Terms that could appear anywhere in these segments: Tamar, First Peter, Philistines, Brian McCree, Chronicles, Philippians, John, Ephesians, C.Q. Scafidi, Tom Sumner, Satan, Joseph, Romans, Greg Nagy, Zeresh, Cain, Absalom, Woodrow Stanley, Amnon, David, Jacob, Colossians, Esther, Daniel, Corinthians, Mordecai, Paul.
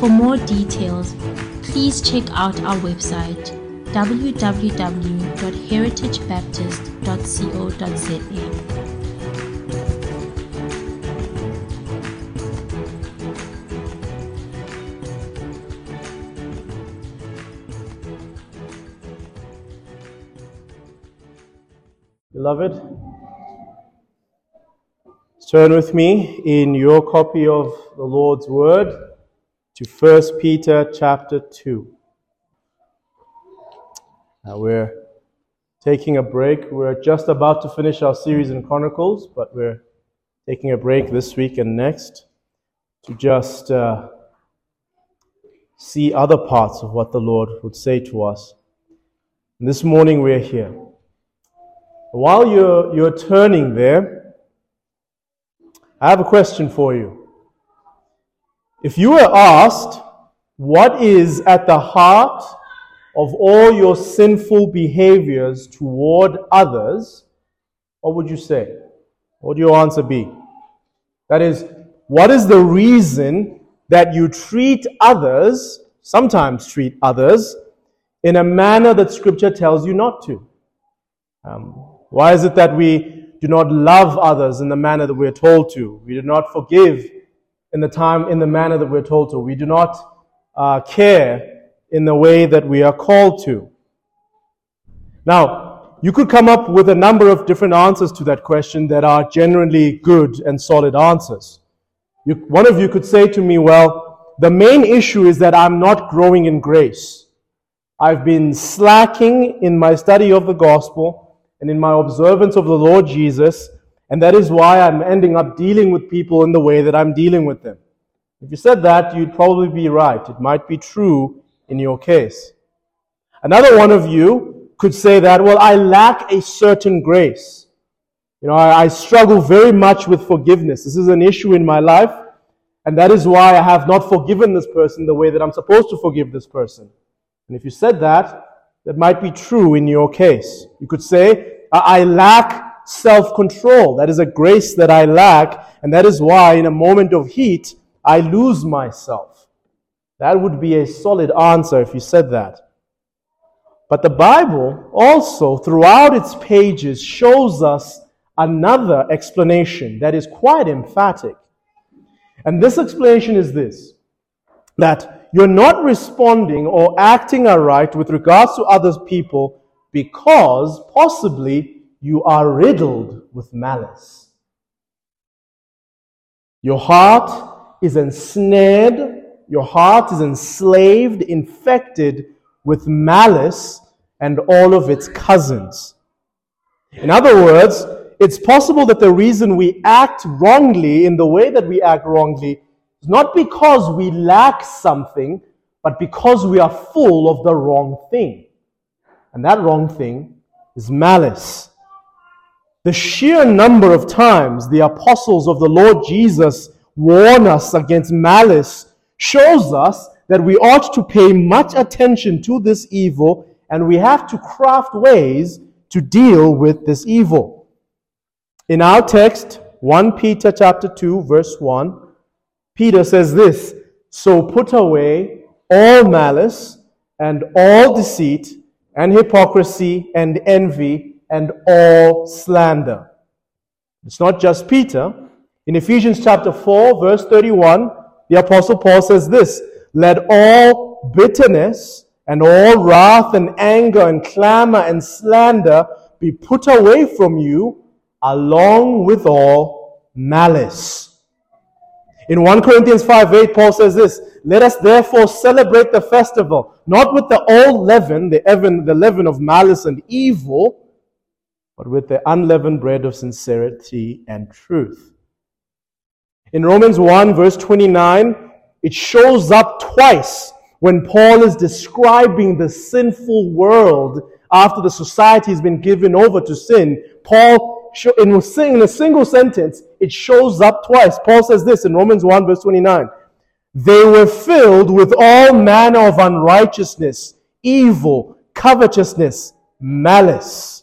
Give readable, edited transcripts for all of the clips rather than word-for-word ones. For more details, please check out our website www.heritagebaptist.co.za. Beloved, turn with me in your copy of the Lord's Word to First Peter chapter 2. Now we're taking a break. We're just about to finish our series in Chronicles, but we're taking a break this week and next to just see other parts of what the Lord would say to us. And this morning we're here. While you're turning there, I have a question for you. If you were asked, what is at the heart of all your sinful behaviors toward others, what would you say? What would your answer be? That is, what is the reason that you treat others, sometimes treat others, in a manner that Scripture tells you not to? Why is it that we do not love others in the manner that we're told to? We do not forgive in the manner that we're told to. We do not care in the way that we are called to. Now, you could come up with a number of different answers to that question that are generally good and solid answers. One of you could say to me, well, the main issue is that I'm not growing in grace. I've been slacking in my study of the gospel and in my observance of the Lord Jesus, and that is why I'm ending up dealing with people in the way that I'm dealing with them. If you said that, you'd probably be right. It might be true in your case. Another one of you could say that, well, I lack a certain grace. You know, I struggle very much with forgiveness. This is an issue in my life, and that is why I have not forgiven this person the way that I'm supposed to forgive this person. And if you said that, that might be true in your case. You could say, I lack self-control. That is a grace that I lack, and that is why in a moment of heat I lose myself. That would be a solid answer if you said that. But the Bible also throughout its pages shows us another explanation that is quite emphatic. And this explanation is this: that you're not responding or acting aright with regards to other people because possibly you are riddled with malice. Your heart is ensnared, your heart is enslaved, infected with malice and all of its cousins. In other words, it's possible that the reason we act wrongly in the way that we act wrongly is not because we lack something, but because we are full of the wrong thing. And that wrong thing is malice. The sheer number of times the apostles of the Lord Jesus warn us against malice shows us that we ought to pay much attention to this evil, and we have to craft ways to deal with this evil. In our text, 1 Peter chapter 2, verse 1, Peter says this: "So put away all malice and all deceit and hypocrisy and envy and all slander." It's not just Peter. In Ephesians chapter 4, verse 31, the Apostle Paul says this: "Let all bitterness and all wrath and anger and clamor and slander be put away from you, along with all malice." In 1 Corinthians 5:8, Paul says this: "Let us therefore celebrate the festival, not with the old leaven, the leaven of malice and evil, but with the unleavened bread of sincerity and truth." In Romans 1, verse 29, it shows up twice When Paul is describing the sinful world after the society has been given over to sin, Paul, in a single sentence, it shows up twice. Paul says this in Romans 1 verse 29. They were filled with all manner of unrighteousness, evil, covetousness, malice.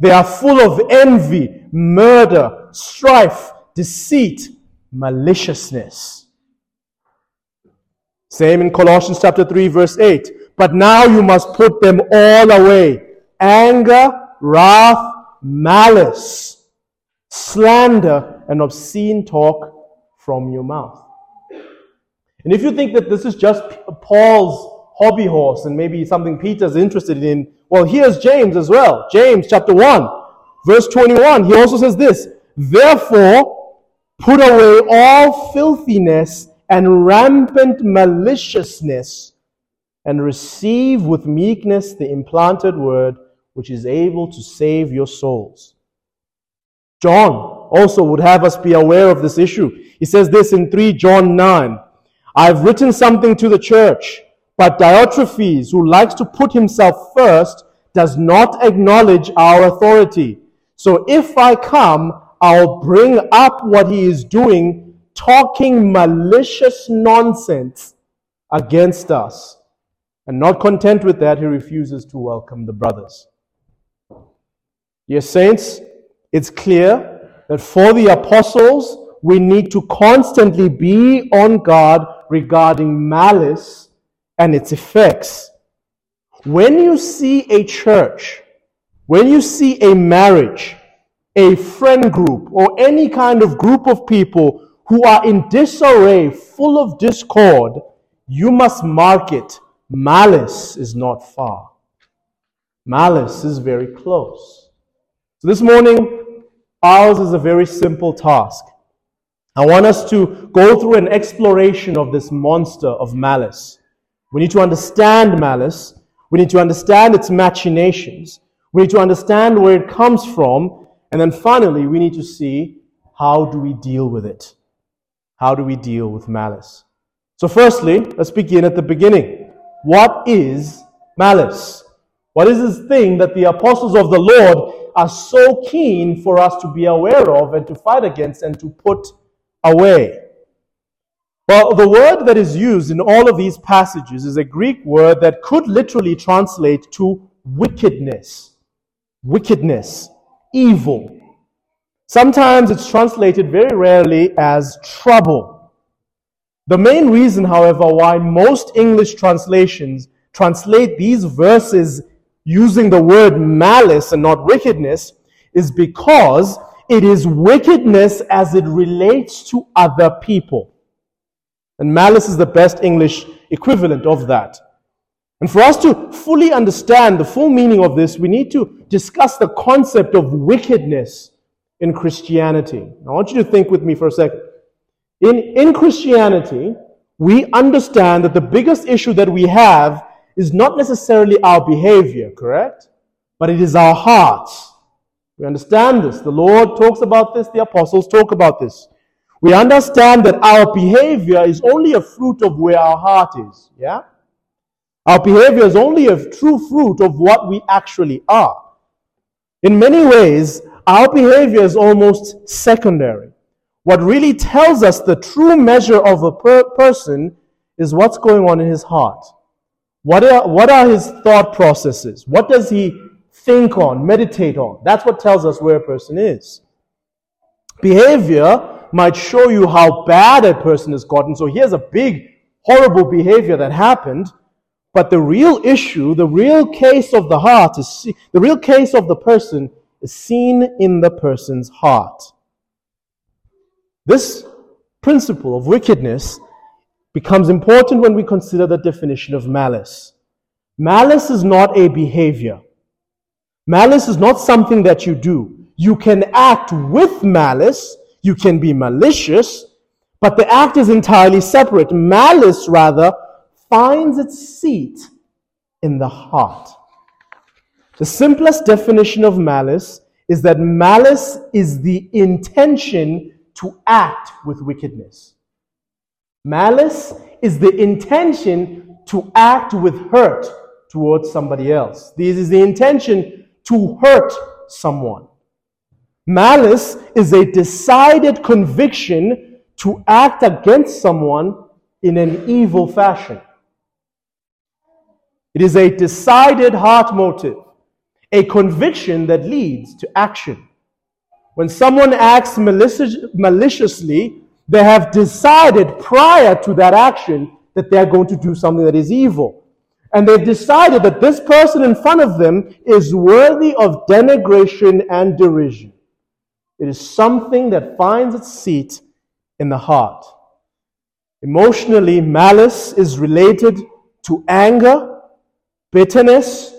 They are full of envy, murder, strife, deceit, maliciousness. Same in Colossians chapter 3 verse 8. But now you must put them all away. Anger, wrath, malice, slander, and obscene talk from your mouth. And if you think that this is just Paul's hobby horse and maybe something Peter's interested in, well, here's James as well. James chapter 1, verse 21. He also says this, therefore, put away all filthiness and rampant maliciousness, and receive with meekness the implanted word, which is able to save your souls. John also would have us be aware of this issue. He says this in 3 John 9. I've written something to the church, but Diotrephes, who likes to put himself first, does not acknowledge our authority. So if I come, I'll bring up what he is doing, talking malicious nonsense against us. And not content with that, he refuses to welcome the brothers. Dear saints, it's clear that for the apostles, we need to constantly be on guard regarding malice and its effects. When you see a church, when you see a marriage, a friend group, or any kind of group of people who are in disarray, full of discord, you must mark it. Malice is not far. Malice is very close. So this morning, ours is a very simple task. I want us to go through an exploration of this monster of malice. We need to understand malice. We need to understand its machinations. We need to understand where it comes from. And then finally, we need to see, how do we deal with it? How do we deal with malice? So firstly, let's begin at the beginning. What is malice? What is this thing that the apostles of the Lord are so keen for us to be aware of and to fight against and to put away? Well, the word that is used in all of these passages is a Greek word that could literally translate to wickedness. Wickedness, evil. Sometimes it's translated very rarely as trouble. The main reason, however, why most English translations translate these verses using the word malice and not wickedness is because it is wickedness as it relates to other people. And malice is the best English equivalent of that. And for us to fully understand the full meaning of this, we need to discuss the concept of wickedness in Christianity. I want you to think with me for a second. In Christianity, we understand that the biggest issue that we have is not necessarily our behavior, correct? But it is our hearts. We understand this. The Lord talks about this. The apostles talk about this. We understand that our behavior is only a fruit of where our heart is. Yeah? Our behavior is only a true fruit of what we actually are. In many ways, our behavior is almost secondary. What really tells us the true measure of a person is what's going on in his heart. What are his thought processes? What does he think on, meditate on? That's what tells us where a person is. Behavior might show you how bad a person has gotten. So here's a big, horrible behavior that happened. But the real issue, the real case of the heart, the real case of the person is seen in the person's heart. This principle of wickedness becomes important when we consider the definition of malice. Malice is not a behavior. Malice is not something that you do. You can act with malice. You can be malicious. But the act is entirely separate. Malice, rather, finds its seat in the heart. The simplest definition of malice is that malice is the intention to act with wickedness. Malice is the intention to act with hurt towards somebody else. This is the intention to hurt someone. Malice is a decided conviction to act against someone in an evil fashion. It is a decided heart motive, a conviction that leads to action. When someone acts maliciously, they have decided prior to that action that they are going to do something that is evil. And they've decided that this person in front of them is worthy of denigration and derision. It is something that finds its seat in the heart. Emotionally, malice is related to anger, bitterness,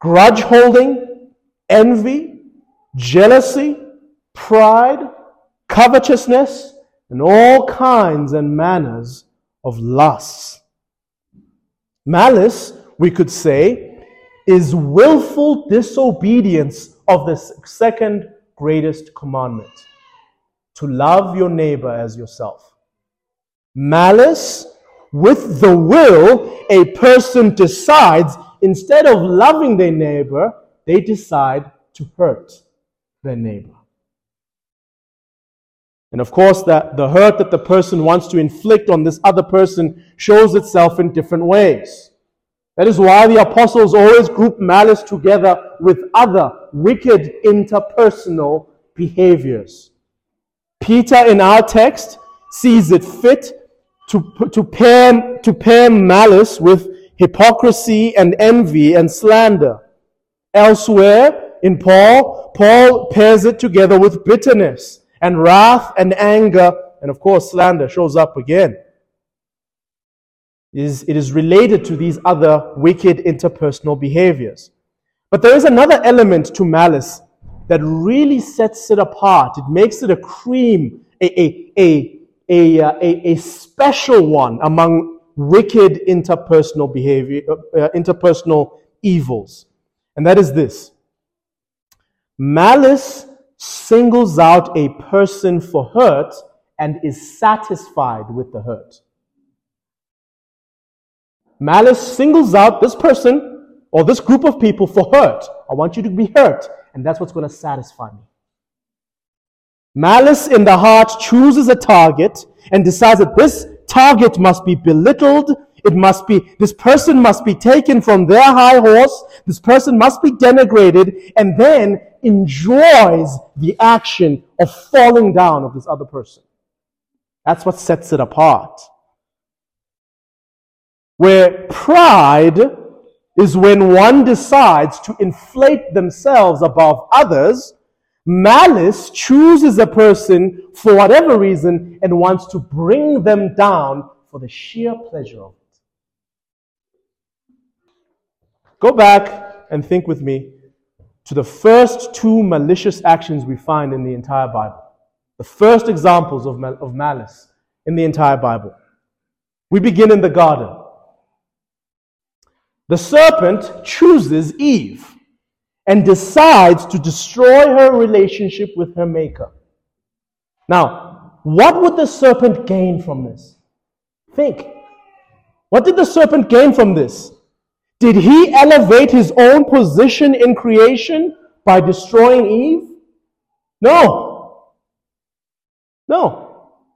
grudge holding, envy, jealousy, pride, covetousness, and all kinds and manners of lusts. Malice, we could say, is willful disobedience of the second greatest commandment, to love your neighbor as yourself. Malice, with the will, a person decides, instead of loving their neighbor, they decide to hurt their neighbor. And of course, the hurt that the person wants to inflict on this other person shows itself in different ways. That is why the apostles always group malice together with other wicked interpersonal behaviors. Peter, in our text, sees it fit to pair malice with hypocrisy and envy and slander. Elsewhere, in Paul pairs it together with bitterness and wrath and anger, and of course slander shows up again. It is related to these other wicked interpersonal behaviors. But there is another element to malice that really sets it apart. It makes it a special one among wicked interpersonal behavior, interpersonal evils. And that is this. Malice singles out a person for hurt and is satisfied with the hurt. Malice singles out this person or this group of people for hurt. I want you to be hurt, and that's what's going to satisfy me. Malice in the heart chooses a target and decides that this target must be belittled. This person must be taken from their high horse. This person must be denigrated, and then enjoys the action of falling down of this other person. That's what sets it apart. Where pride is when one decides to inflate themselves above others, malice chooses a person for whatever reason and wants to bring them down for the sheer pleasure of it. Go back and think with me to the first two malicious actions we find in the entire Bible. The first examples of malice in the entire Bible. We begin in the garden. The serpent chooses Eve and decides to destroy her relationship with her maker. Now, what would the serpent gain from this? Think. What did the serpent gain from this? Did he elevate his own position in creation by destroying Eve? No.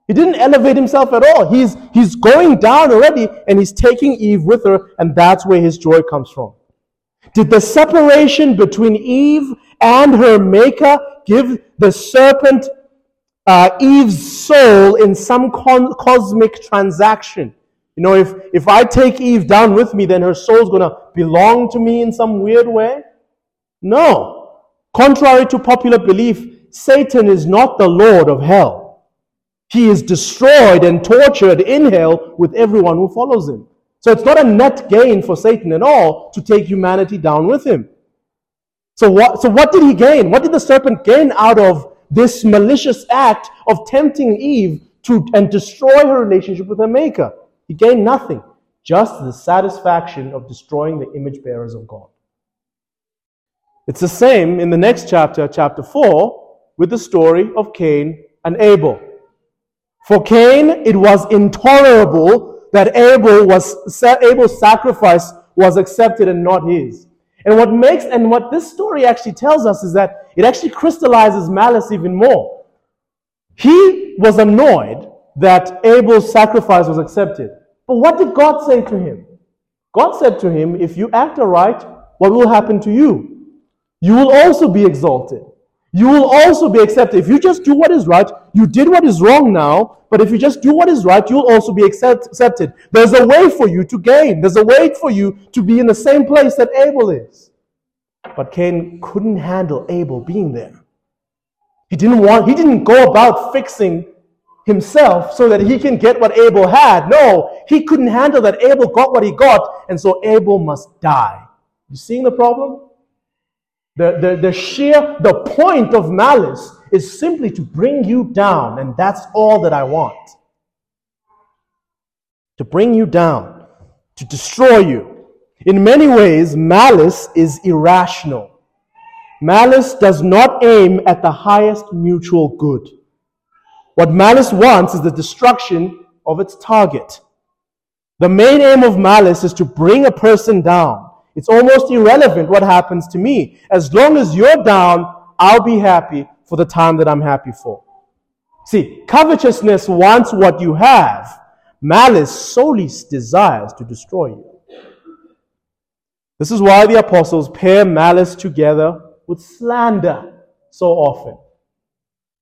He didn't elevate himself at all. He's going down already, and he's taking Eve with her, and that's where his joy comes from. Did the separation between Eve and her maker give the serpent Eve's soul in some cosmic transaction? You know, if I take Eve down with me, then her soul's going to belong to me in some weird way? No. Contrary to popular belief, Satan is not the lord of hell. He is destroyed and tortured in hell with everyone who follows him. So it's not a net gain for Satan at all to take humanity down with him. So what did he gain? What did the serpent gain out of this malicious act of tempting Eve and destroy her relationship with her maker? He gained nothing, just the satisfaction of destroying the image bearers of God. It's the same in the next chapter, chapter 4, with the story of Cain and Abel. For Cain, it was intolerable that Abel's sacrifice was accepted and not his. And what this story actually tells us is that it actually crystallizes malice even more. He was annoyed that Abel's sacrifice was accepted. But what did God say to him? God said to him, if you act aright, what will happen to you? You will also be exalted. You will also be accepted. If you just do what is right, you did what is wrong now, but if you just do what is right, you'll also be accepted. There's a way for you to gain. There's a way for you to be in the same place that Abel is. But Cain couldn't handle Abel being there. He didn't go about fixing himself so that he can get what Abel had. No, he couldn't handle that Abel got what he got, and so Abel must die. You seeing the problem? The point of malice is simply to bring you down, and that's all that I want. To bring you down, to destroy you. In many ways, malice is irrational. Malice does not aim at the highest mutual good. What malice wants is the destruction of its target. The main aim of malice is to bring a person down. It's almost irrelevant what happens to me. As long as you're down, I'll be happy for the time that I'm happy for. See, covetousness wants what you have. Malice solely desires to destroy you. This is why the apostles pair malice together with slander so often.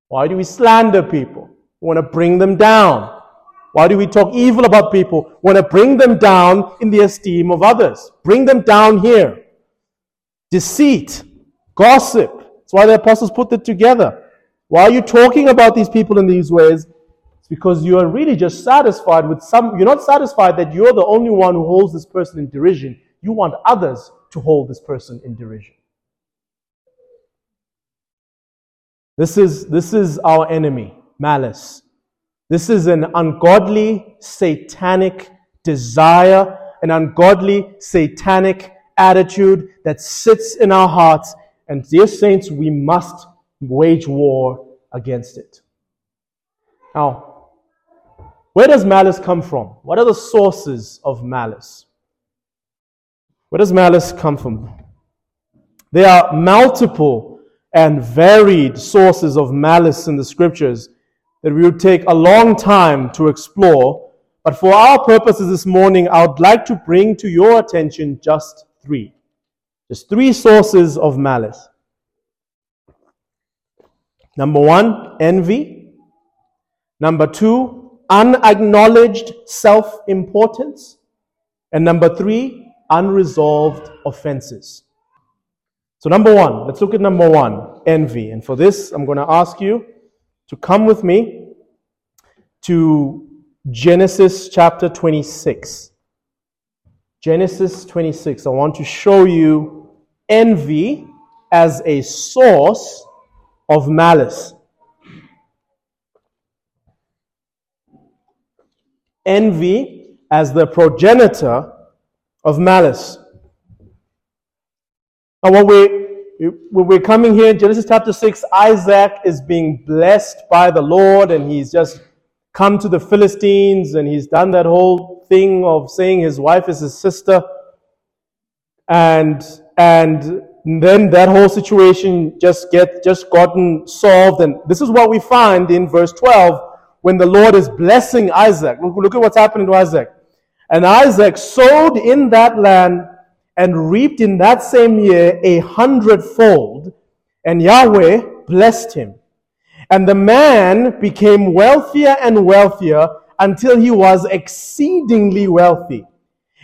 Why do we slander people? We want to bring them down. Why do we talk evil about people? We want to bring them down in the esteem of others. Bring them down here. Deceit, gossip. That's why the apostles put it together. Why are you talking about these people in these ways? It's because you are really just satisfied with some. You're not satisfied that you're the only one who holds this person in derision. You want others to hold this person in derision. This is our enemy, malice. This is an ungodly, satanic desire, an ungodly, satanic attitude that sits in our hearts. And dear saints, we must wage war against it. Now, where does malice come from? What are the sources of malice? Where does malice come from? There are multiple and varied sources of malice in the scriptures that we would take a long time to explore, but for our purposes this morning, I would like to bring to your attention just three. Just three sources of malice. Number one, envy. Number two, unacknowledged self-importance. And number three, unresolved offenses. So number one, let's look at number one, envy. And for this, I'm going to ask you to come with me to Genesis chapter 26. Genesis 26. I want to show you envy as a source of malice. Envy as the progenitor of malice. Now, when we're coming here in Genesis chapter 6, Isaac is being blessed by the Lord, and he's just come to the Philistines, and he's done that whole thing of saying his wife is his sister. And then that whole situation just gotten solved. And this is what we find in verse 12 when the Lord is blessing Isaac. Look at what's happening to Isaac. And Isaac sowed in that land and reaped in that same year 100-fold, and Yahweh blessed him. And the man became wealthier and wealthier until he was exceedingly wealthy.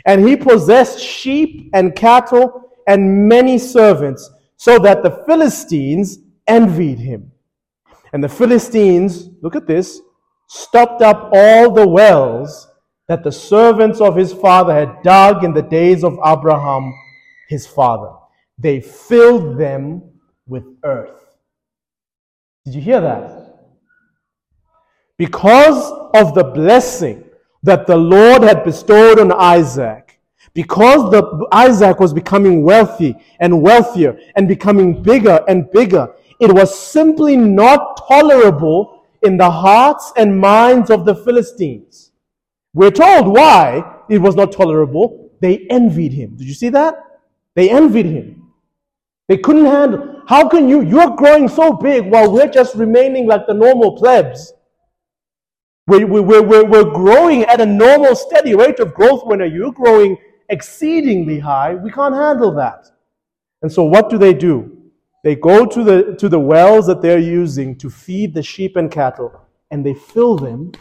And he possessed sheep and cattle and many servants, so that the Philistines envied him. And the Philistines, look at this, stopped up all the wells that the servants of his father had dug in the days of Abraham, his father. They filled them with earth. Did you hear that? Because of the blessing that the Lord had bestowed on Isaac, because Isaac was becoming wealthy and wealthier and becoming bigger and bigger, it was simply not tolerable in the hearts and minds of the Philistines. We're told why it was not tolerable. They envied him. Did you see that? They envied him. They couldn't handle. How can you? You're growing so big while we're just remaining like the normal plebs. We're growing at a normal, steady rate of growth when you're growing exceedingly high. We can't handle that. And so what do? They go to the wells that they're using to feed the sheep and cattle, and they fill them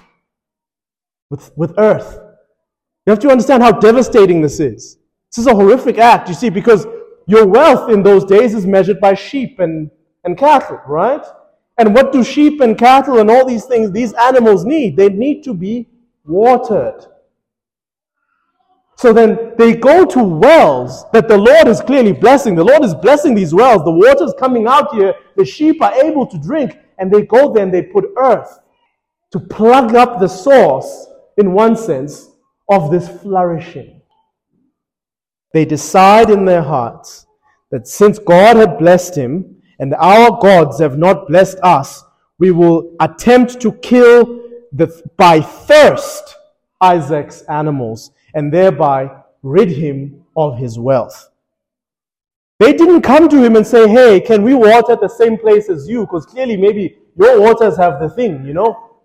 with earth. You have to understand how devastating this is. This is a horrific act, you see, because your wealth in those days is measured by sheep and cattle, right? And what do sheep and cattle and all these things, these animals need? They need to be watered. So then they go to wells that the Lord is clearly blessing. The Lord is blessing these wells. The water is coming out here. The sheep are able to drink. And they go there and they put earth to plug up the source, in one sense, of this flourishing. They decide in their hearts that since God had blessed him, and our gods have not blessed us, we will attempt to kill by thirst Isaac's animals, and thereby rid him of his wealth. They didn't come to him and say, hey, can we water at the same place as you? Because clearly maybe your waters have the thing, you know.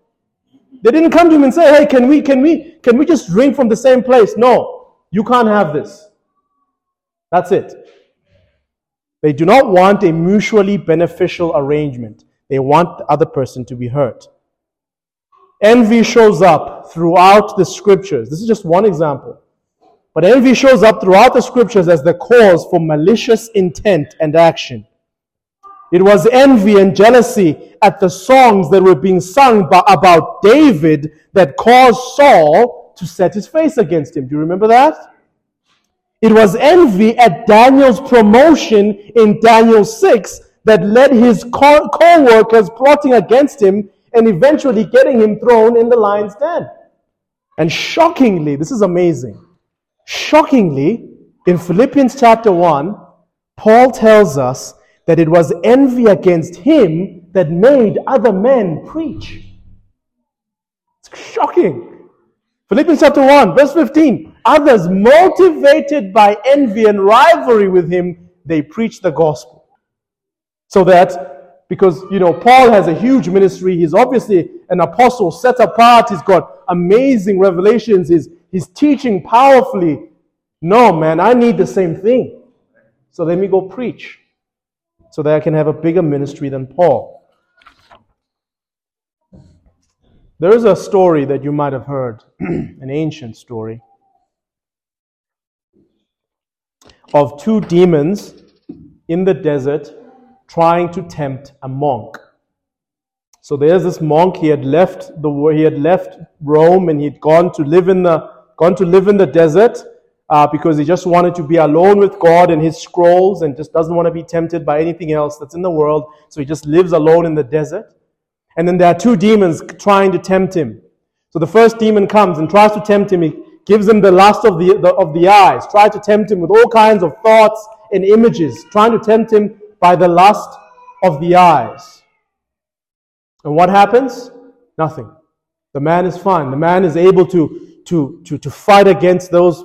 They didn't come to him and say, hey, can we just drink from the same place? No, you can't have this. That's it. They do not want a mutually beneficial arrangement. They want the other person to be hurt. Envy shows up throughout the scriptures. This is just one example. But envy shows up throughout the scriptures as the cause for malicious intent and action. It was envy and jealousy at the songs that were being sung about David that caused Saul to set his face against him. Do you remember that? It was envy at Daniel's promotion in Daniel 6 that led his co-workers plotting against him and eventually getting him thrown in the lion's den. And shockingly, this is amazing, shockingly, in Philippians chapter 1, Paul tells us that it was envy against him that made other men preach. It's shocking. Philippians chapter 1, verse 15. Others, motivated by envy and rivalry with him, they preach the gospel. So that, because, you know, Paul has a huge ministry. He's obviously an apostle set apart. He's got amazing revelations. He's teaching powerfully. No, man, I need the same thing. So let me go preach so that I can have a bigger ministry than Paul. There is a story that you might have heard, an ancient story, of two demons in the desert trying to tempt a monk. So there's this monk. He had left Rome, and he'd gone to live in the desert because he just wanted to be alone with God and his scrolls, and just doesn't want to be tempted by anything else that's in the world. So he just lives alone in the desert. And then there are two demons trying to tempt him. So the first demon comes and tries to tempt him. He gives him the lust of the eyes, tries to tempt him with all kinds of thoughts and images, trying to tempt him by the lust of the eyes. And what happens? Nothing. The man is fine. The man is able to fight against those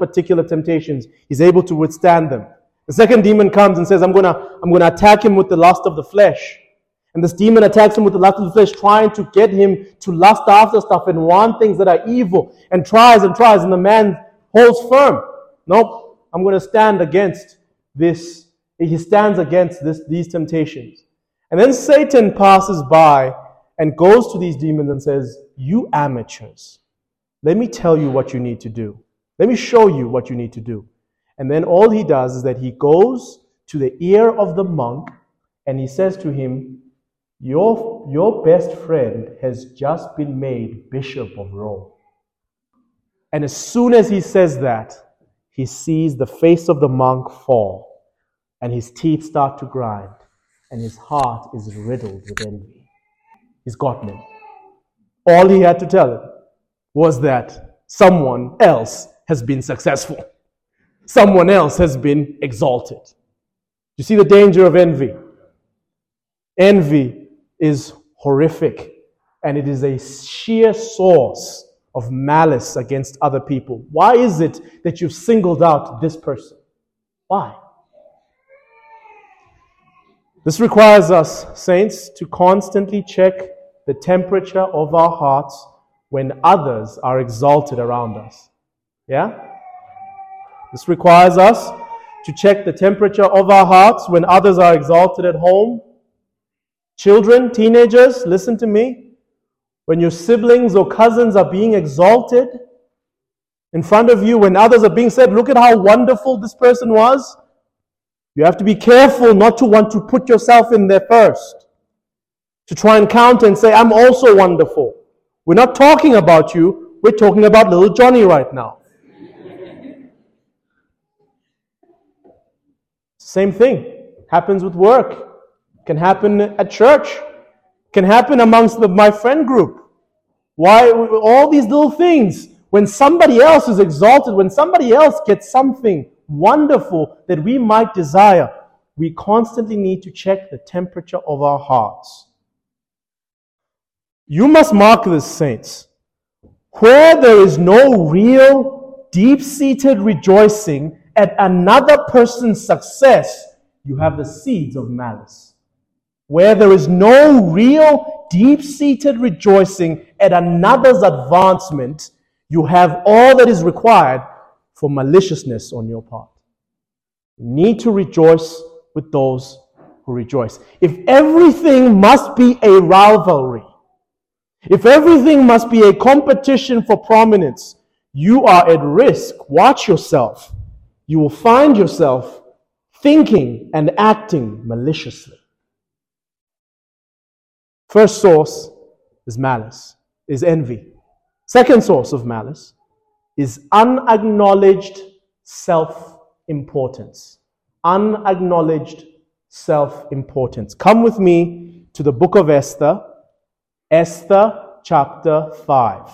particular temptations. He's able to withstand them. The second demon comes and says, I'm gonna attack him with the lust of the flesh. And this demon attacks him with the lust of the flesh, trying to get him to lust after stuff and want things that are evil, and tries, and the man holds firm. Nope, I'm going to stand against this. He stands against these temptations. And then Satan passes by and goes to these demons and says, you amateurs, let me tell you what you need to do. Let me show you what you need to do. And then all he does is that he goes to the ear of the monk and he says to him, Your best friend has just been made Bishop of Rome. And as soon as he says that, he sees the face of the monk fall, and his teeth start to grind, and his heart is riddled with envy. He's gotten it. All he had to tell him was that someone else has been successful. Someone else has been exalted. You see the danger of envy? Envy is horrific, and it is a sheer source of malice against other people. Why is it that you've singled out this person? Why? This requires us, saints, to constantly check the temperature of our hearts when others are exalted around us. Yeah? This requires us to check the temperature of our hearts when others are exalted at home. Children, teenagers, listen to me. When your siblings or cousins are being exalted in front of you, when others are being said, look at how wonderful this person was, you have to be careful not to want to put yourself in there first, to try and counter and say, I'm also wonderful. We're not talking about you, we're talking about little Johnny right now. Same thing happens with work. Can happen at church. Can happen amongst my friend group. Why all these little things? When somebody else is exalted, when somebody else gets something wonderful that we might desire, we constantly need to check the temperature of our hearts. You must mark this, saints. Where there is no real, deep-seated rejoicing at another person's success, you have the seeds of malice. Where there is no real, deep-seated rejoicing at another's advancement, you have all that is required for maliciousness on your part. You need to rejoice with those who rejoice. If everything must be a rivalry, if everything must be a competition for prominence, you are at risk. Watch yourself. You will find yourself thinking and acting maliciously. First source is malice, is envy. Second source of malice is unacknowledged self-importance. Unacknowledged self-importance. Come with me to the book of Esther, Esther chapter 5.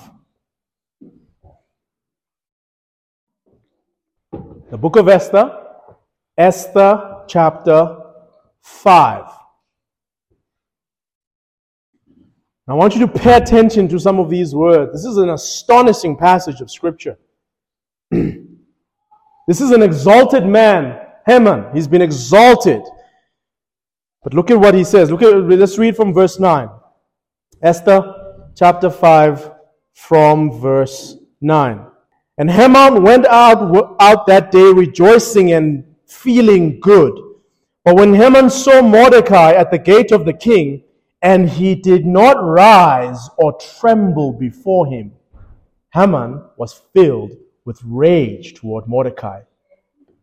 The book of Esther, Esther chapter 5. I want you to pay attention to some of these words. This is an astonishing passage of Scripture. This is an exalted man, Haman. He's been exalted. But look at what he says. Let's read from verse 9. Esther chapter 5 from verse 9. And Haman went out that day rejoicing and feeling good. But when Haman saw Mordecai at the gate of the king, and he did not rise or tremble before him, Haman was filled with rage toward Mordecai.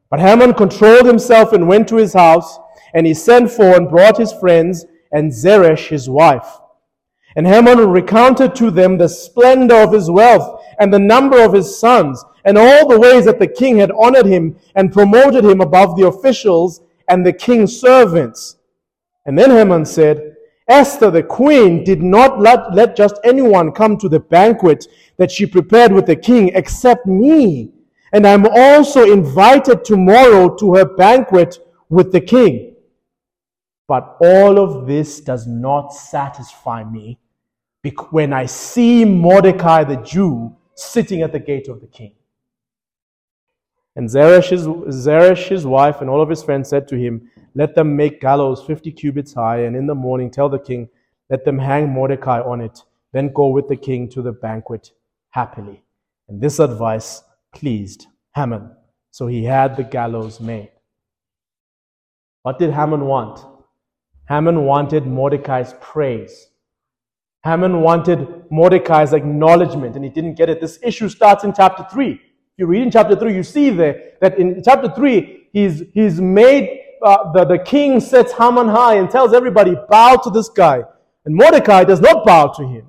But Haman controlled himself and went to his house, and he sent for and brought his friends and Zeresh his wife. And Haman recounted to them the splendor of his wealth and the number of his sons, and all the ways that the king had honored him and promoted him above the officials and the king's servants. And then Haman said, Esther, the queen, did not let just anyone come to the banquet that she prepared with the king except me. And I'm also invited tomorrow to her banquet with the king. But all of this does not satisfy me when I see Mordecai the Jew sitting at the gate of the king. And Zeresh, his wife, and all of his friends said to him, let them make gallows 50 cubits high, and in the morning tell the king, let them hang Mordecai on it, then go with the king to the banquet happily. And this advice pleased Haman. So he had the gallows made. What did Haman want? Haman wanted Mordecai's praise. Haman wanted Mordecai's acknowledgement, and he didn't get it. This issue starts in chapter 3. You read in chapter 3, you see there that in chapter 3, he's made, the king sets Haman high and tells everybody, bow to this guy. And Mordecai does not bow to him.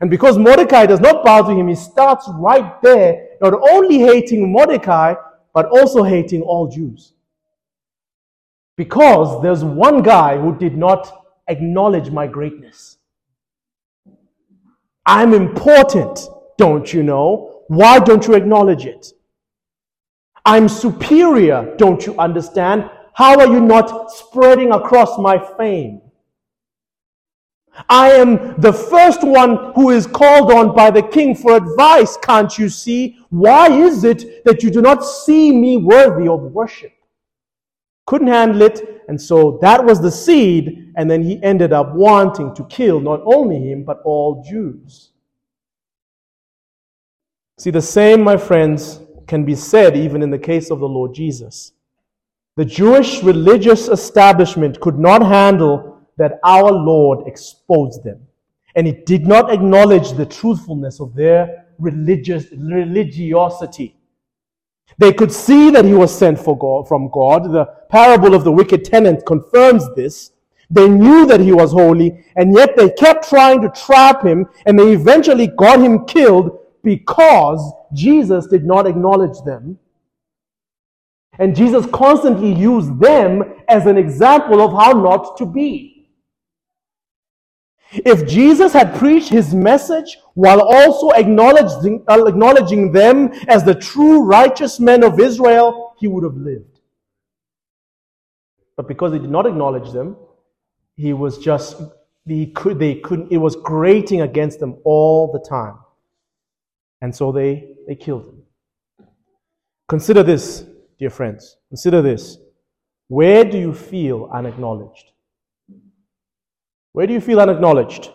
And because Mordecai does not bow to him, he starts right there, not only hating Mordecai, but also hating all Jews. Because there's one guy who did not acknowledge my greatness. I'm important, don't you know? Why don't you acknowledge it? I'm superior, don't you understand? How are you not spreading across my fame? I am the first one who is called on by the king for advice. Can't you see? Why is it that you do not see me worthy of worship? Couldn't handle it. And so that was the seed. And then he ended up wanting to kill not only him, but all Jews. See, the same, my friends, can be said even in the case of the Lord Jesus. The Jewish religious establishment could not handle that our Lord exposed them. And it did not acknowledge the truthfulness of their religiosity. They could see that he was sent from God. The parable of the wicked tenant confirms this. They knew that he was holy, and yet they kept trying to trap him, and they eventually got him killed because Jesus did not acknowledge them. And Jesus constantly used them as an example of how not to be. If Jesus had preached his message while also acknowledging them as the true righteous men of Israel, he would have lived. But because he did not acknowledge them, it was grating against them all the time. And so they killed him. Consider this, dear friends. Consider this. Where do you feel unacknowledged? Where do you feel unacknowledged?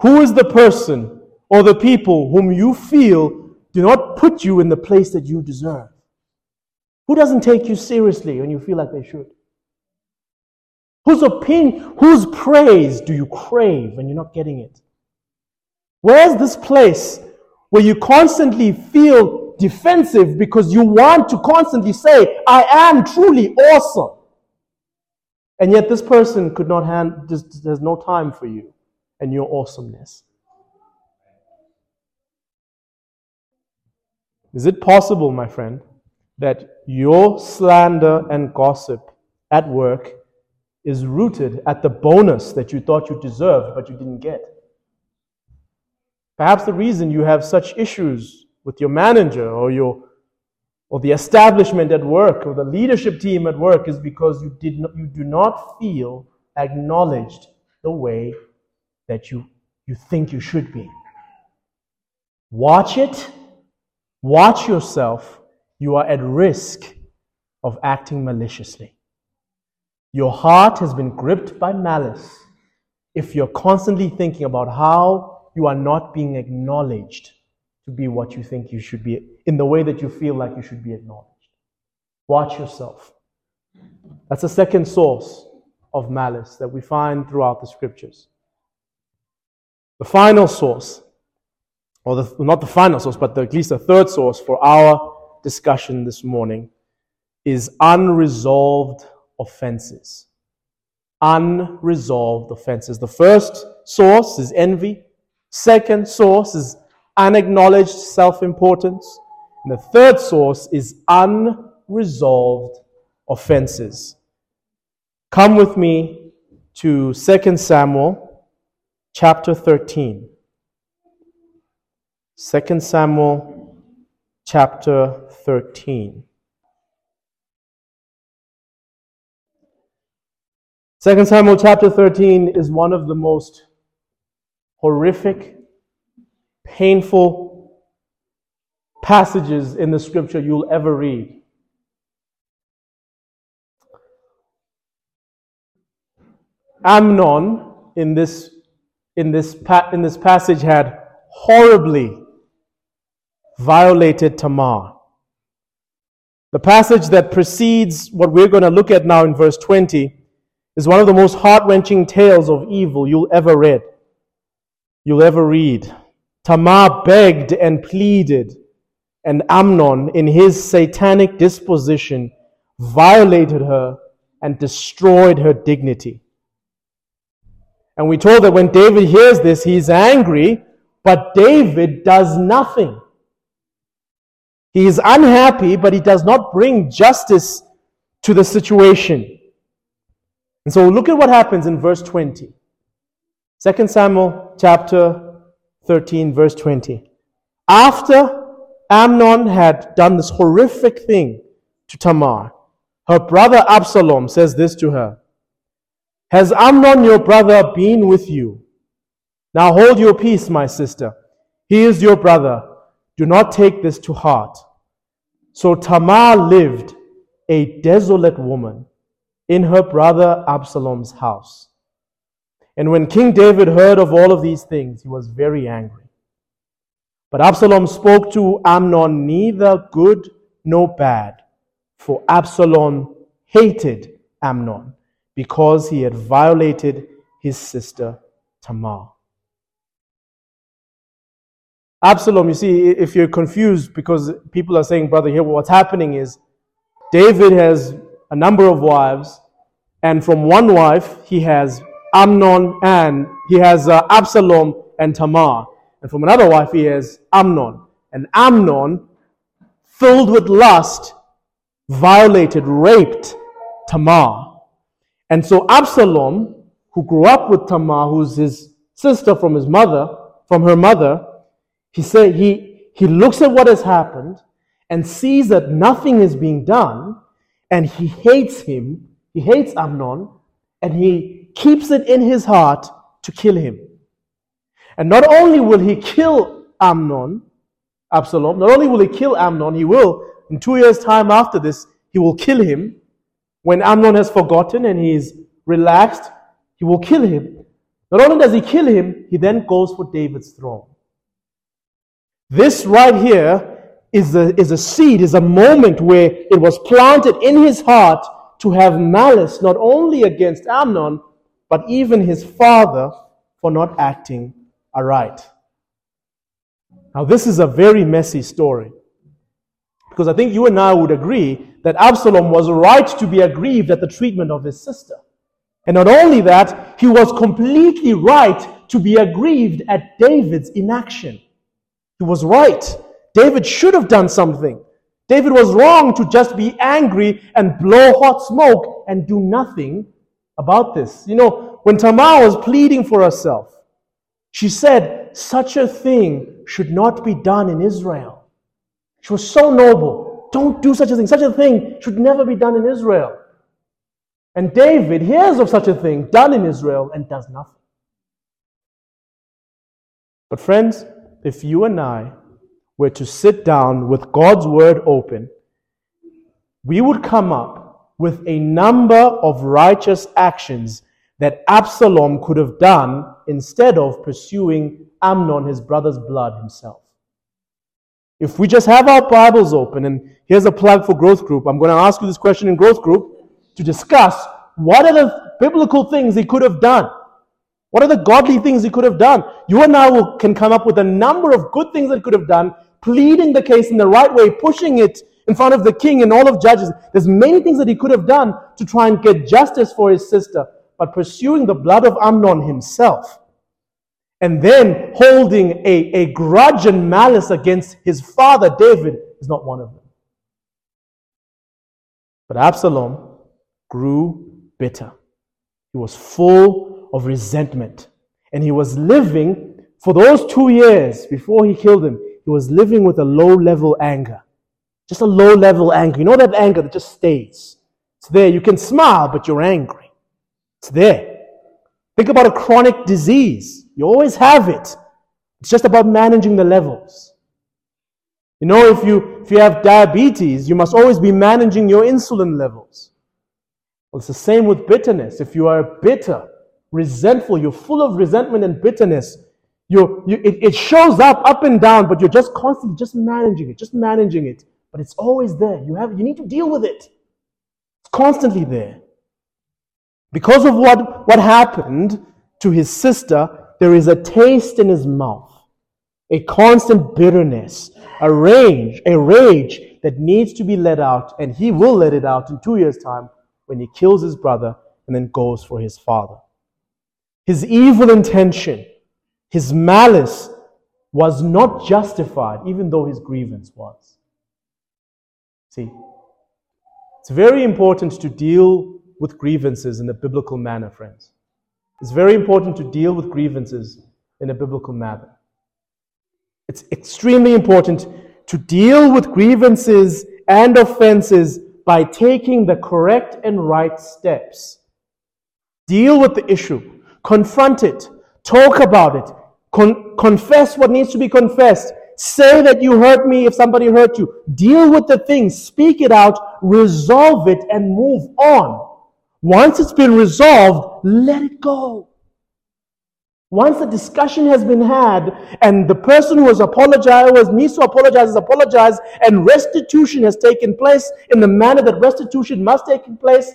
Who is the person or the people whom you feel do not put you in the place that you deserve? Who doesn't take you seriously when you feel like they should? Whose praise do you crave and you're not getting it? Where's this place where you constantly feel defensive because you want to constantly say, I am truly awesome. And yet this person could not there's no time for you and your awesomeness. Is it possible, my friend, that your slander and gossip at work is rooted at the bonus that you thought you deserved but you didn't get? Perhaps the reason you have such issues with your manager or the establishment at work or the leadership team at work is because you do not feel acknowledged the way that you think you should be. Watch it. Watch yourself. You are at risk of acting maliciously. Your heart has been gripped by malice if you're constantly thinking about how you are not being acknowledged to be what you think you should be in the way that you feel like you should be acknowledged. Watch yourself. That's the second source of malice that we find throughout the scriptures. The final source, at least the third source for our discussion this morning is unresolved offenses. Unresolved offenses. The first source is envy. Second source is unacknowledged self-importance. And the third source is unresolved offenses. Come with me to 2 Samuel chapter 13. 2 Samuel chapter 13. 2 Samuel chapter 13 is one of the most horrific, painful passages in the scripture you'll ever read. Amnon in this passage had horribly violated Tamar. The passage that precedes what we're going to look at now in verse 20 is one of the most heart-wrenching tales of evil you'll ever read. Tamar begged and pleaded, and Amnon, in his satanic disposition, violated her and destroyed her dignity. And we told that when David hears this, he's angry, but David does nothing. He is unhappy, but he does not bring justice to the situation. And so look at what happens in verse 20. 2 Samuel chapter 13, verse 20. After Amnon had done this horrific thing to Tamar, her brother Absalom says this to her, Has Amnon your brother been with you? Now hold your peace, my sister. He is your brother. Do not take this to heart. So Tamar lived, a desolate woman, in her brother Absalom's house. And when King David heard of all of these things, he was very angry. But Absalom spoke to Amnon neither good nor bad, for Absalom hated Amnon because he had violated his sister Tamar. Absalom, you see, if you're confused because people are saying, brother, here what's happening is David has a number of wives, and from one wife he has Amnon, and he has Absalom and Tamar. And from another wife he has Amnon. And Amnon, filled with lust, violated, raped Tamar. And so Absalom, who grew up with Tamar, who's his sister from his mother, from her mother, he looks at what has happened and sees that nothing is being done, and he hates him, he hates Amnon, and he keeps it in his heart to kill him. And not only will he kill Absalom, not only will he kill Amnon, he will, in 2 years' time after this, he will kill him. When Amnon has forgotten and he's relaxed, he will kill him. Not only does he kill him, he then goes for David's throne. This right here is a seed, is a moment where it was planted in his heart to have malice, not only against Amnon, but even his father for not acting aright. Now, this is a very messy story, because I think you and I would agree that Absalom was right to be aggrieved at the treatment of his sister. And not only that, he was completely right to be aggrieved at David's inaction. He was right. David should have done something. David was wrong to just be angry and blow hot smoke and do nothing about this. You know, when Tamar was pleading for herself, she said, such a thing should not be done in Israel. She was so noble. Don't do such a thing. Such a thing should never be done in Israel. And David hears of such a thing done in Israel and does nothing. But friends, if you and I were to sit down with God's word open, we would come up with a number of righteous actions that Absalom could have done instead of pursuing Amnon, his brother's blood, himself. If we just have our Bibles open, and here's a plug for growth group. I'm going to ask you this question in growth group to discuss what are the biblical things he could have done. What are the godly things he could have done? You and I can come up with a number of good things that could have done, pleading the case in the right way, pushing it in front of the king and all of Judges. There's many things that he could have done to try and get justice for his sister, but pursuing the blood of Amnon himself, and then holding a grudge and malice against his father David is not one of them. But Absalom grew bitter. He was full of resentment, and he was living, for those 2 years before he killed him, he was living with a low-level anger. Just a low-level anger. You know that anger that just stays. It's there. You can smile, but you're angry. It's there. Think about a chronic disease. You always have it. It's just about managing the levels. You know, if you have diabetes, you must always be managing your insulin levels. Well, it's the same with bitterness. If you are bitter, resentful, you're full of resentment and bitterness, it shows up and down, but you're just constantly just managing it. But it's always there. You need to deal with it. It's constantly there. Because of what happened to his sister, there is a taste in his mouth, a constant bitterness, a rage that needs to be let out, and he will let it out in 2 years' time when he kills his brother and then goes for his father. His evil intention, his malice, was not justified, even though his grievance was. See, it's very important to deal with grievances in a biblical manner, friends. It's very important to deal with grievances in a biblical manner. It's extremely important to deal with grievances and offenses by taking the correct and right steps. Deal with the issue. Confront it. Talk about it. Confess what needs to be confessed. Say that you hurt me if somebody hurt you. Deal with the thing. Speak it out. Resolve it and move on. Once it's been resolved, let it go. Once the discussion has been had and the person who was needs to apologize has apologized and restitution has taken place in the manner that restitution must take place,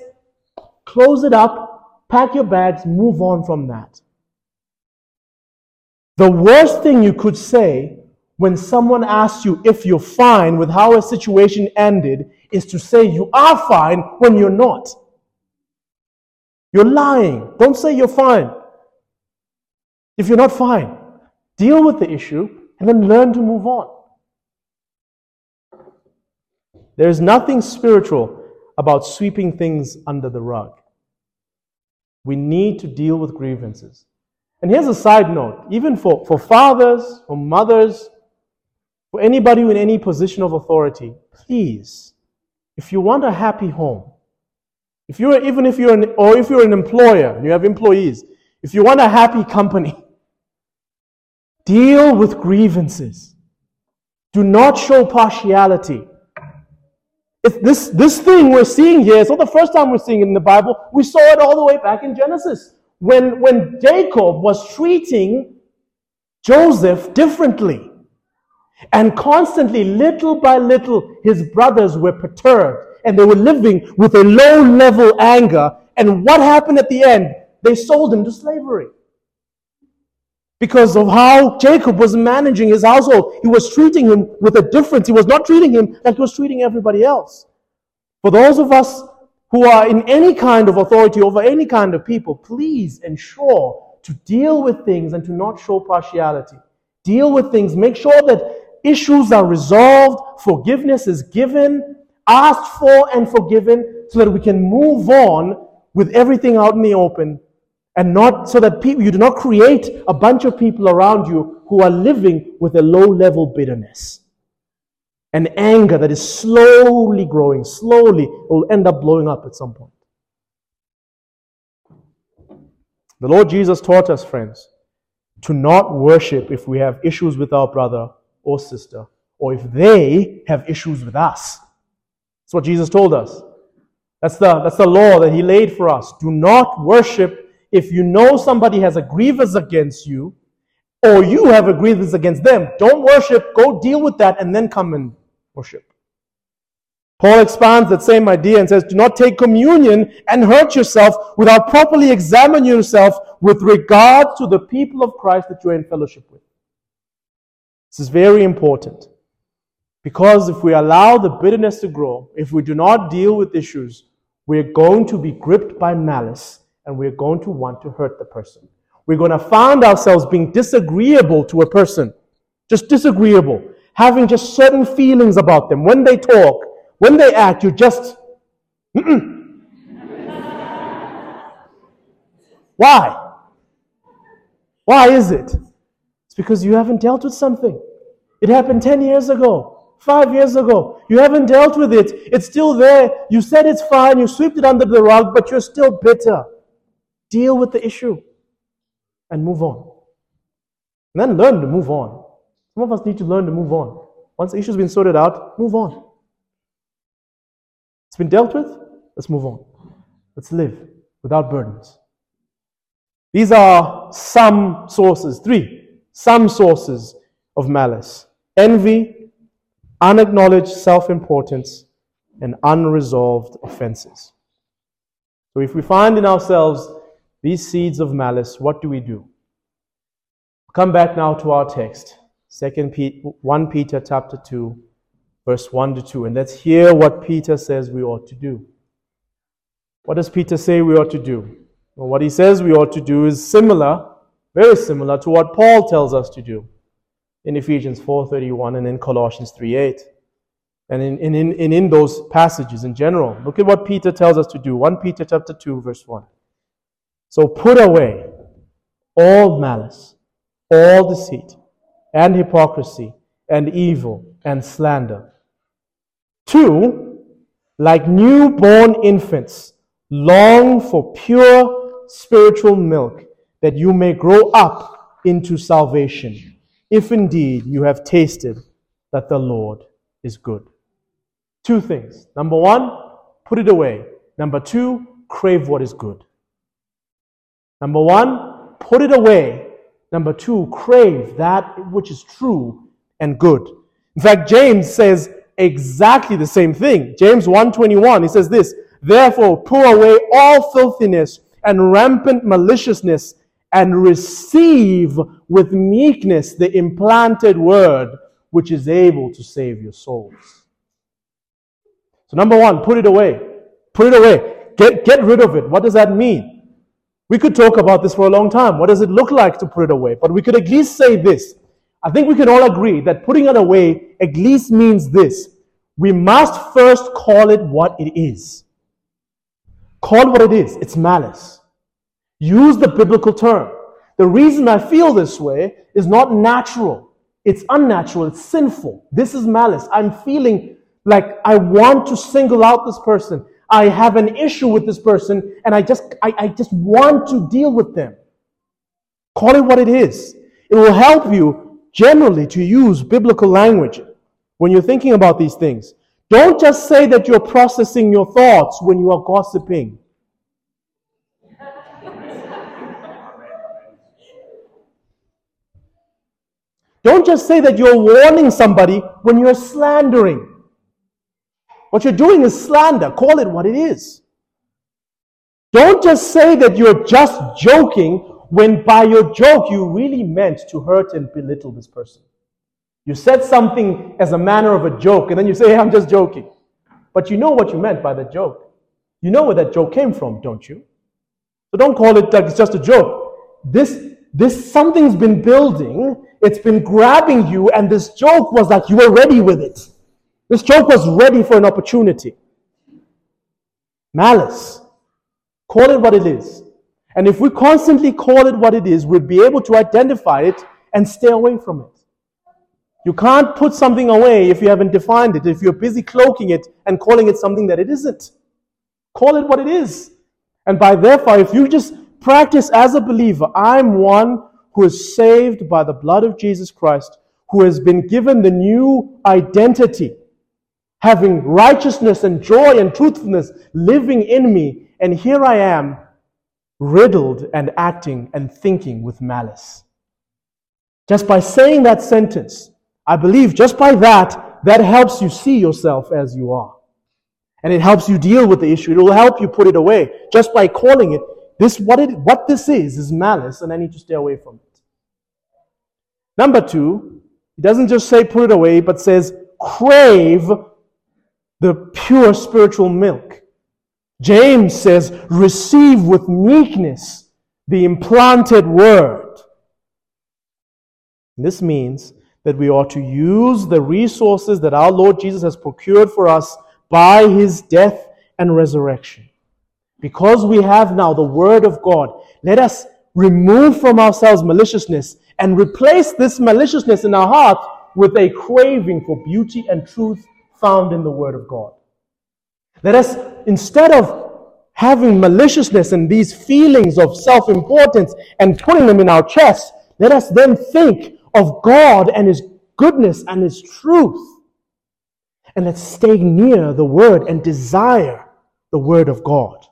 close it up, pack your bags, move on from that. The worst thing you could say when someone asks you if you're fine with how a situation ended is to say you are fine when you're not. You're lying. Don't say you're fine if you're not fine. Deal with the issue and then learn to move on. There is nothing spiritual about sweeping things under the rug. We need to deal with grievances. And here's a side note, even for fathers, for mothers, for anybody in any position of authority, please, if you want a happy home, if you're an employer, you have employees, if you want a happy company, deal with grievances. Do not show partiality. This thing we're seeing here, it's not the first time we're seeing it in the Bible. We saw it all the way back in Genesis. When Jacob was treating Joseph differently, and constantly, little by little, his brothers were perturbed, and they were living with a low-level anger. And what happened at the end? They sold him to slavery because of how Jacob was managing his household. He was treating him with a difference. He was not treating him like he was treating everybody else. For those of us who are in any kind of authority over any kind of people, please ensure to deal with things and to not show partiality. Deal with things. Make sure that issues are resolved, forgiveness is given, asked for and forgiven, so that we can move on with everything out in the open. And not so that you do not create a bunch of people around you who are living with a low-level bitterness and anger that is slowly growing, slowly will end up blowing up at some point. The Lord Jesus taught us, friends, to not worship if we have issues with our brother or sister, or if they have issues with us. That's what Jesus told us. That's the law that he laid for us. Do not worship if you know somebody has a grievance against you, or you have a grievance against them. Don't worship, go deal with that, and then come and worship. Paul expands that same idea and says, do not take communion and hurt yourself without properly examining yourself with regard to the people of Christ that you're in fellowship with. This is very important, because if we allow the bitterness to grow, if we do not deal with issues, we're going to be gripped by malice, and we're going to want to hurt the person. We're going to find ourselves being disagreeable to a person, just disagreeable, having just certain feelings about them. When they talk, when they act, you just, Why? Why is it? It's because you haven't dealt with something. It happened 10 years ago, 5 years ago. You haven't dealt with it. It's still there. You said it's fine. You swept it under the rug, but you're still bitter. Deal with the issue and move on. And then learn to move on. Some of us need to learn to move on. Once the issue's been sorted out, move on. It's been dealt with, let's move on. Let's live without burdens. These are some sources, some sources of malice: envy, unacknowledged self-importance, and unresolved offenses. So if we find in ourselves these seeds of malice, what do we do? Come back now to our text, 1 Peter chapter 2, verse 1 to 2, and let's hear what Peter says we ought to do. What does Peter say we ought to do? Well, what he says we ought to do is very similar to what Paul tells us to do in Ephesians 4:31 and in Colossians 3:8. And in those passages in general. Look at what Peter tells us to do. 1 Peter chapter 2, verse 1. So put away all malice, all deceit, and hypocrisy, and evil, and slander. 2, like newborn infants, long for pure spiritual milk, that you may grow up into salvation, if indeed you have tasted that the Lord is good. Two things. Number one, put it away. Number two, crave what is good. Number one, put it away. Number two, crave that which is true and good. In fact, James says exactly the same thing. James 1:21, he says this, "Therefore, put away all filthiness and rampant maliciousness, and receive with meekness the implanted word, which is able to save your souls." So number one, put it away. Put it away. Get rid of it. What does that mean? We could talk about this for a long time. What does it look like to put it away? But we could at least say this. I think we can all agree that putting it away at least means this. We must first call it what it is. Call what it is. It's malice. Use the biblical term. The reason I feel this way is not natural. It's unnatural. It's sinful. This is malice. I'm feeling like I want to single out this person. I have an issue with this person, and I just want to deal with them. Call it what it is. It will help you generally to use biblical language when you're thinking about these things. Don't just say that you're processing your thoughts when you are gossiping. Don't just say that you're warning somebody when you're slandering. What you're doing is slander. Call it what it is. Don't just say that you're just joking when by your joke you really meant to hurt and belittle this person. You said something as a manner of a joke, and then you say, "Hey, I'm just joking." But you know what you meant by the joke. You know where that joke came from, don't you? So don't call it like it's just a joke. This something's been building. It's been grabbing you, and this joke was like you were ready with it. This joke was ready for an opportunity. Malice. Call it what it is. And if we constantly call it what it is, we'll be able to identify it and stay away from it. You can't put something away if you haven't defined it, if you're busy cloaking it and calling it something that it isn't. Call it what it is. And by therefore, if you just practice as a believer, I'm one who is saved by the blood of Jesus Christ, who has been given the new identity, having righteousness and joy and truthfulness living in me, and here I am, riddled and acting and thinking with malice. Just by saying that sentence, I believe just by that helps you see yourself as you are. And it helps you deal with the issue. It will help you put it away. Just by calling it, what this is malice, and I need to stay away from it. Number two, it doesn't just say put it away, but says crave the pure spiritual milk. James says, receive with meekness the implanted word. This means that we ought to use the resources that our Lord Jesus has procured for us by his death and resurrection. Because we have now the word of God, let us remove from ourselves maliciousness and replace this maliciousness in our heart with a craving for beauty and truth found in the word of God. Let us, instead of having maliciousness and these feelings of self-importance and putting them in our chest, let us then think of God and his goodness and his truth. And let's stay near the word and desire the word of God.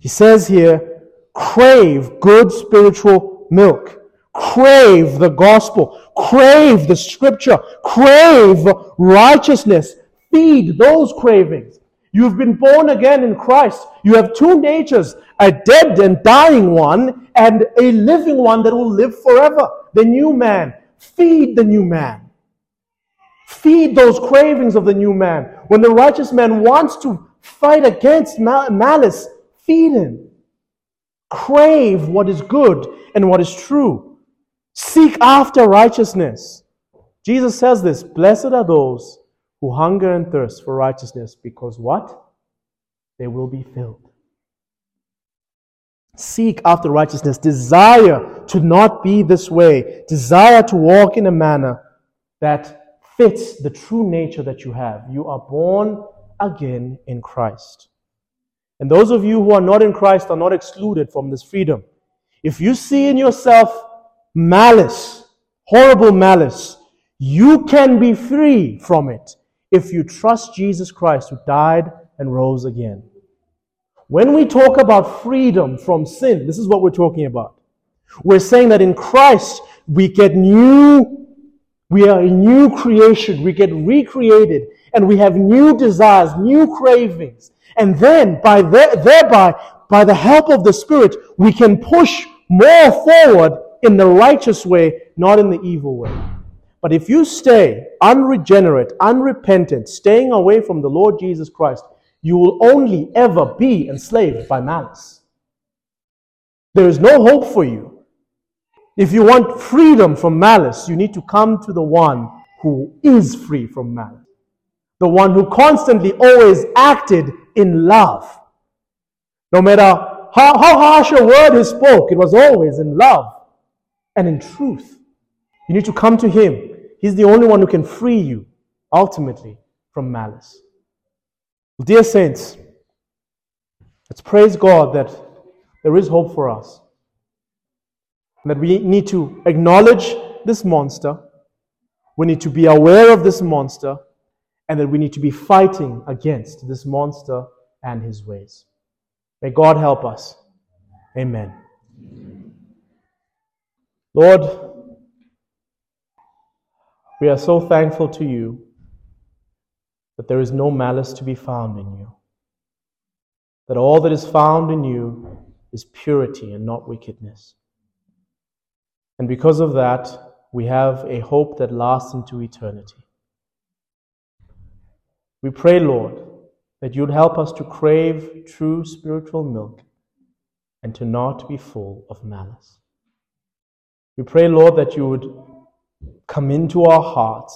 He says here, crave good spiritual milk. Crave the gospel. Crave the scripture. Crave righteousness. Feed those cravings. You've been born again in Christ. You have two natures, a dead and dying one, and a living one that will live forever. The new man. Feed the new man. Feed those cravings of the new man. When the righteous man wants to fight against malice, feed him. Crave what is good and what is true. Seek after righteousness. Jesus says this, blessed are those who hunger and thirst for righteousness, because what? They will be filled. Seek after righteousness. Desire to not be this way. Desire to walk in a manner that fits the true nature that you have. You are born again in Christ. And those of you who are not in Christ are not excluded from this freedom. If you see in yourself malice, horrible malice, you can be free from it if you trust Jesus Christ who died and rose again. When we talk about freedom from sin, this is what we're talking about. We're saying that in Christ we are a new creation, we get recreated, and we have new desires, new cravings. And then, by the help of the Spirit, we can push more forward in the righteous way, not in the evil way. But if you stay unregenerate, unrepentant, staying away from the Lord Jesus Christ, you will only ever be enslaved by malice. There is no hope for you. If you want freedom from malice, you need to come to the one who is free from malice. The one who constantly always acted in love. No matter how harsh a word he spoke, it was always in love and in truth. You need to come to him. He's the only one who can free you, ultimately, from malice. Well, dear saints, let's praise God that there is hope for us. And that we need to acknowledge this monster. We need to be aware of this monster. And that we need to be fighting against this monster and his ways. May God help us. Amen. Lord, we are so thankful to you that there is no malice to be found in you. That all that is found in you is purity and not wickedness. And because of that, we have a hope that lasts into eternity. We pray, Lord, that you'd help us to crave true spiritual milk and to not be full of malice. We pray, Lord, that you would come into our hearts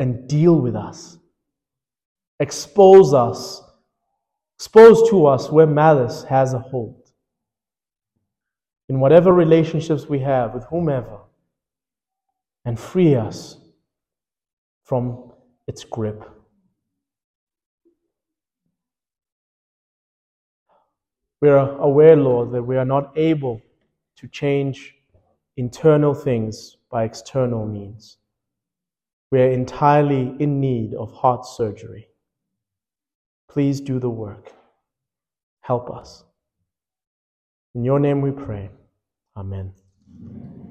and deal with us. Expose to us where malice has a hold. In whatever relationships we have with whomever, and free us from its grip. We are aware, Lord, that we are not able to change internal things by external means. We are entirely in need of heart surgery. Please do the work. Help us. In your name we pray. Amen. Amen.